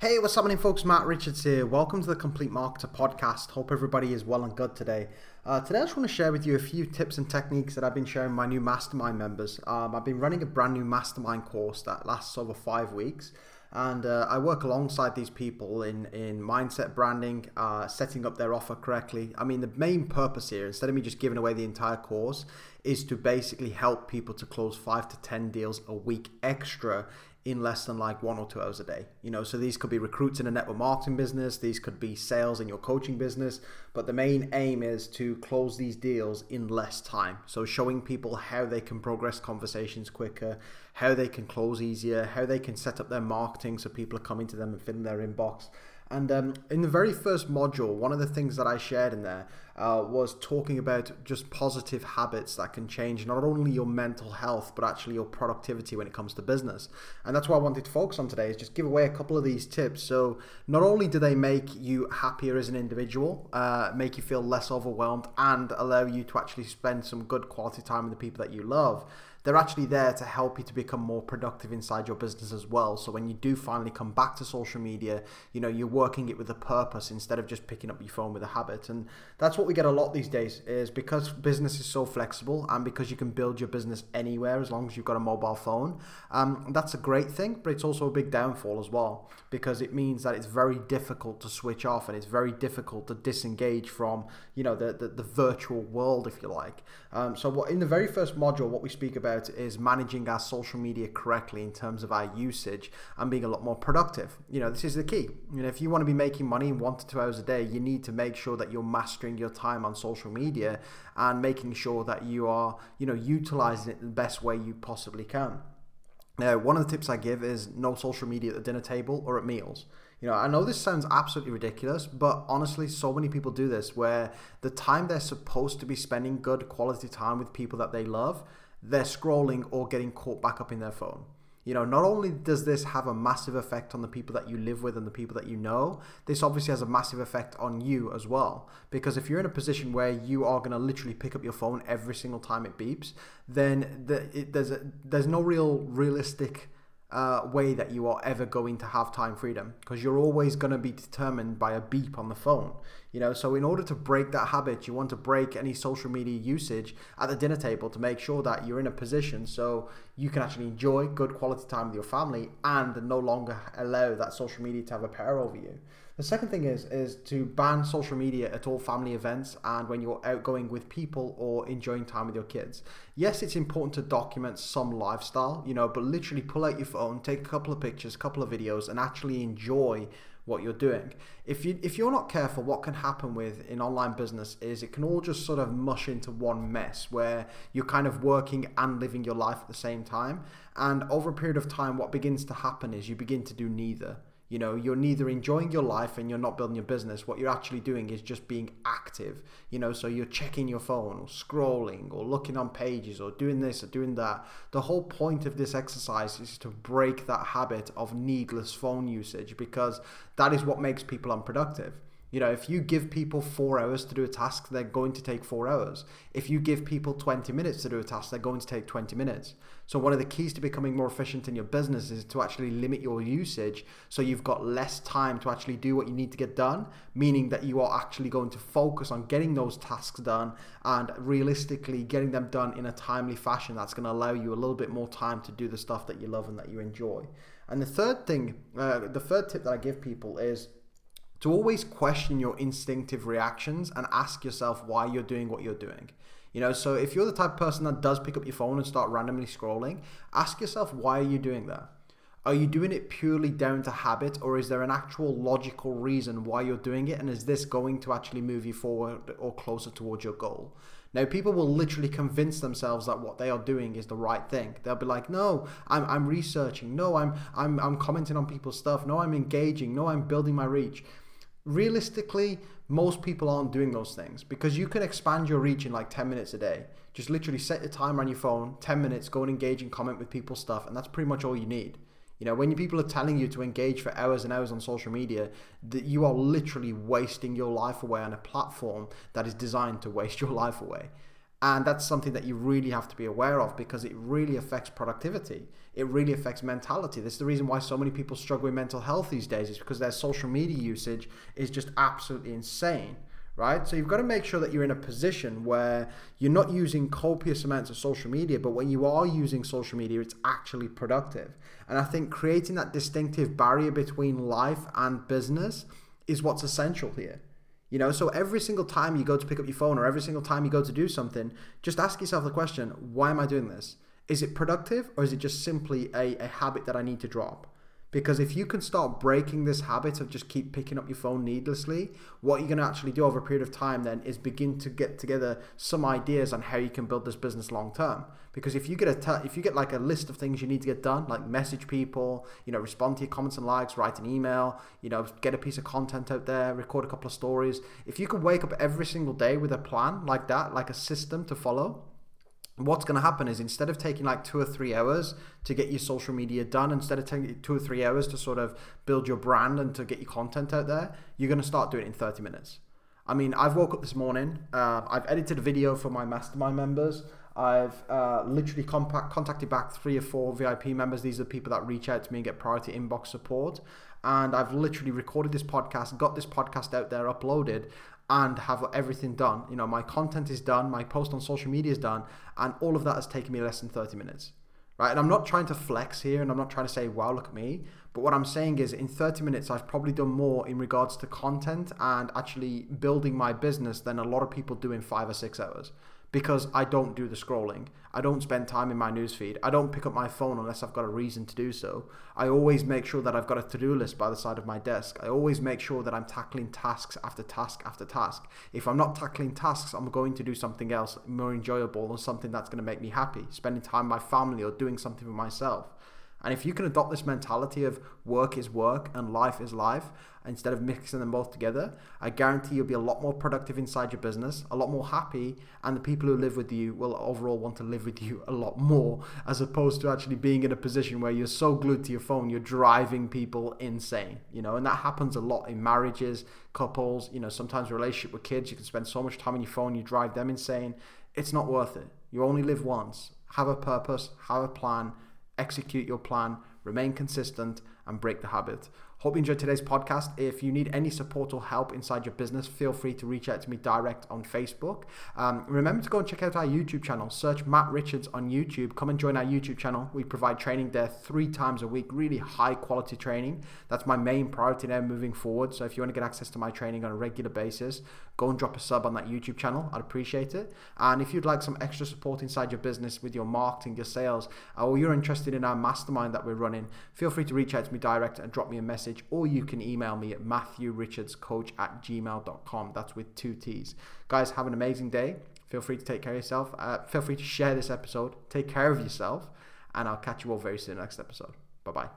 Hey, what's happening, folks? Matt Richards here. Welcome to the Complete Marketer podcast. Hope everybody is well and good today. Today I just want to share with you a few tips and techniques that I've been sharing with my new mastermind members. I've been running a brand new mastermind course that lasts over 5 weeks, and I work alongside these people in mindset branding, setting up their offer correctly. I mean, the main purpose here, instead of me just giving away the entire course, is to basically help people to close 5 to 10 deals a week extra in less than like 1 or 2 hours a day. You know, so these could be recruits in a network marketing business, these could be sales in your coaching business, but the main aim is to close these deals in less time. So showing people how they can progress conversations quicker, how they can close easier, how they can set up their marketing so people are coming to them and filling their inbox. And in the very first module, one of the things that I shared in there was talking about just positive habits that can change not only your mental health, but actually your productivity when it comes to business. And that's what I wanted to focus on today, is just give away a couple of these tips. So not only do they make you happier as an individual, make you feel less overwhelmed, and allow you to actually spend some good quality time with the people that you love, they're actually there to help you to become more productive inside your business as well. So when you do finally come back to social media, you know, you're working it with a purpose instead of just picking up your phone with a habit. And that's what we get a lot these days, is because business is so flexible and because you can build your business anywhere as long as you've got a mobile phone. That's a great thing, but it's also a big downfall as well, because it means that it's very difficult to switch off and it's very difficult to disengage from, you know, the virtual world, if you like. In the very first module, what we speak about is managing our social media correctly in terms of our usage and being a lot more productive. You know, this is the key. You know, if you want to be making money in 1 to 2 hours a day, you need to make sure that you're mastering your time on social media and making sure that you are, you know, utilizing it the best way you possibly can. Now, one of the tips I give is no social media at the dinner table or at meals. You know, I know this sounds absolutely ridiculous, but honestly, so many people do this, where the time they're supposed to be spending good quality time with people that they love, they're scrolling or getting caught back up in their phone. You know, not only does this have a massive effect on the people that you live with and the people that you know, this obviously has a massive effect on you as well. Because if you're in a position where you are going to literally pick up your phone every single time it beeps, then there's no realistic way that you are ever going to have time freedom, because you're always going to be determined by a beep on the phone. You know, so in order to break that habit, you want to break any social media usage at the dinner table to make sure that you're in a position so you can actually enjoy good quality time with your family and no longer allow that social media to have a power over you. The second thing is to ban social media at all family events and when you're out going with people or enjoying time with your kids. Yes, it's important to document some lifestyle, you know, but literally pull out your phone, take a couple of pictures, a couple of videos, and actually enjoy what you're doing. If you're not careful, what can happen with in online business is it can all just sort of mush into one mess where you're kind of working and living your life at the same time. And over a period of time, what begins to happen is you begin to do neither. You know, you're neither enjoying your life and you're not building your business. What you're actually doing is just being active, you know, so you're checking your phone or scrolling or looking on pages or doing this or doing that. The whole point of this exercise is to break that habit of needless phone usage, because that is what makes people unproductive. You know, if you give people 4 hours to do a task, they're going to take 4 hours. If you give people 20 minutes to do a task, they're going to take 20 minutes. So one of the keys to becoming more efficient in your business is to actually limit your usage, so you've got less time to actually do what you need to get done, meaning that you are actually going to focus on getting those tasks done and realistically getting them done in a timely fashion. That's going to allow you a little bit more time to do the stuff that you love and that you enjoy. And the third tip that I give people is to always question your instinctive reactions and ask yourself why you're doing what you're doing. You know, so if you're the type of person that does pick up your phone and start randomly scrolling, ask yourself, why are you doing that? Are you doing it purely down to habit, or is there an actual logical reason why you're doing it? And is this going to actually move you forward or closer towards your goal? Now, people will literally convince themselves that what they are doing is the right thing. They'll be like, no, I'm researching. No, I'm commenting on people's stuff. No, I'm engaging. No, I'm building my reach. Realistically, most people aren't doing those things, because you can expand your reach in like 10 minutes a day. Just literally set your timer on your phone, 10 minutes, go and engage and comment with people's stuff, and that's pretty much all you need. You know, when people are telling you to engage for hours and hours on social media, that you are literally wasting your life away on a platform that is designed to waste your life away. And that's something that you really have to be aware of, because it really affects productivity. It really affects mentality. This is the reason why so many people struggle with mental health these days, is because their social media usage is just absolutely insane, right? So you've got to make sure that you're in a position where you're not using copious amounts of social media, but when you are using social media, it's actually productive. And I think creating that distinctive barrier between life and business is what's essential here. You know, so every single time you go to pick up your phone or every single time you go to do something, just ask yourself the question, why am I doing this? Is it productive, or is it just simply a habit that I need to drop? Because if you can start breaking this habit of just keep picking up your phone needlessly, what you're going to actually do over a period of time then is begin to get together some ideas on how you can build this business long term. Because if you get if you get like a list of things you need to get done, like message people, you know, respond to your comments and likes, write an email, you know, get a piece of content out there, record a couple of stories. If you can wake up every single day with a plan like that, like a system to follow, what's going to happen is, instead of taking like 2 or 3 hours to get your social media done, instead of taking 2 or 3 hours to sort of build your brand and to get your content out there, you're going to start doing it in 30 minutes. I mean, I've woke up this morning, I've edited a video for my mastermind members. I've literally contacted back 3 or 4 VIP members. These are the people that reach out to me and get priority inbox support. And I've literally recorded this podcast, got this podcast out there, uploaded, and have everything done. You know, my content is done, my post on social media is done, and all of that has taken me less than 30 minutes, right? And I'm not trying to flex here, and I'm not trying to say, wow, look at me. But what I'm saying is, in 30 minutes, I've probably done more in regards to content and actually building my business than a lot of people do in 5 or 6 hours. Because I don't do the scrolling. I don't spend time in my newsfeed. I don't pick up my phone unless I've got a reason to do so. I always make sure that I've got a to-do list by the side of my desk. I always make sure that I'm tackling tasks after task after task. If I'm not tackling tasks, I'm going to do something else more enjoyable or something that's going to make me happy, spending time with my family or doing something for myself. And if you can adopt this mentality of work is work and life is life, instead of mixing them both together, I guarantee you'll be a lot more productive inside your business, a lot more happy, and the people who live with you will overall want to live with you a lot more, as opposed to actually being in a position where you're so glued to your phone, you're driving people insane, you know, and that happens a lot in marriages, couples, you know, sometimes relationship with kids. You can spend so much time on your phone, you drive them insane. It's not worth it. You only live once. Have a purpose, have a plan, execute your plan, remain consistent, and break the habit. Hope you enjoyed today's podcast. If you need any support or help inside your business, feel free to reach out to me direct on Facebook. Remember to go and check out our YouTube channel. Search Matt Richards on YouTube. Come and join our YouTube channel. We provide training there 3 times a week, really high quality training. That's my main priority now moving forward. So if you want to get access to my training on a regular basis, go and drop a sub on that YouTube channel. I'd appreciate it. And if you'd like some extra support inside your business with your marketing, your sales, or you're interested in our mastermind that we're running, feel free to reach out to me direct and drop me a message. Or you can email me at matthewrichardscoach@gmail.com. That's with 2 T's. Guys, have an amazing day. Feel free to take care of yourself. Feel free to share this episode. Take care of yourself. And I'll catch you all very soon in the next episode. Bye-bye.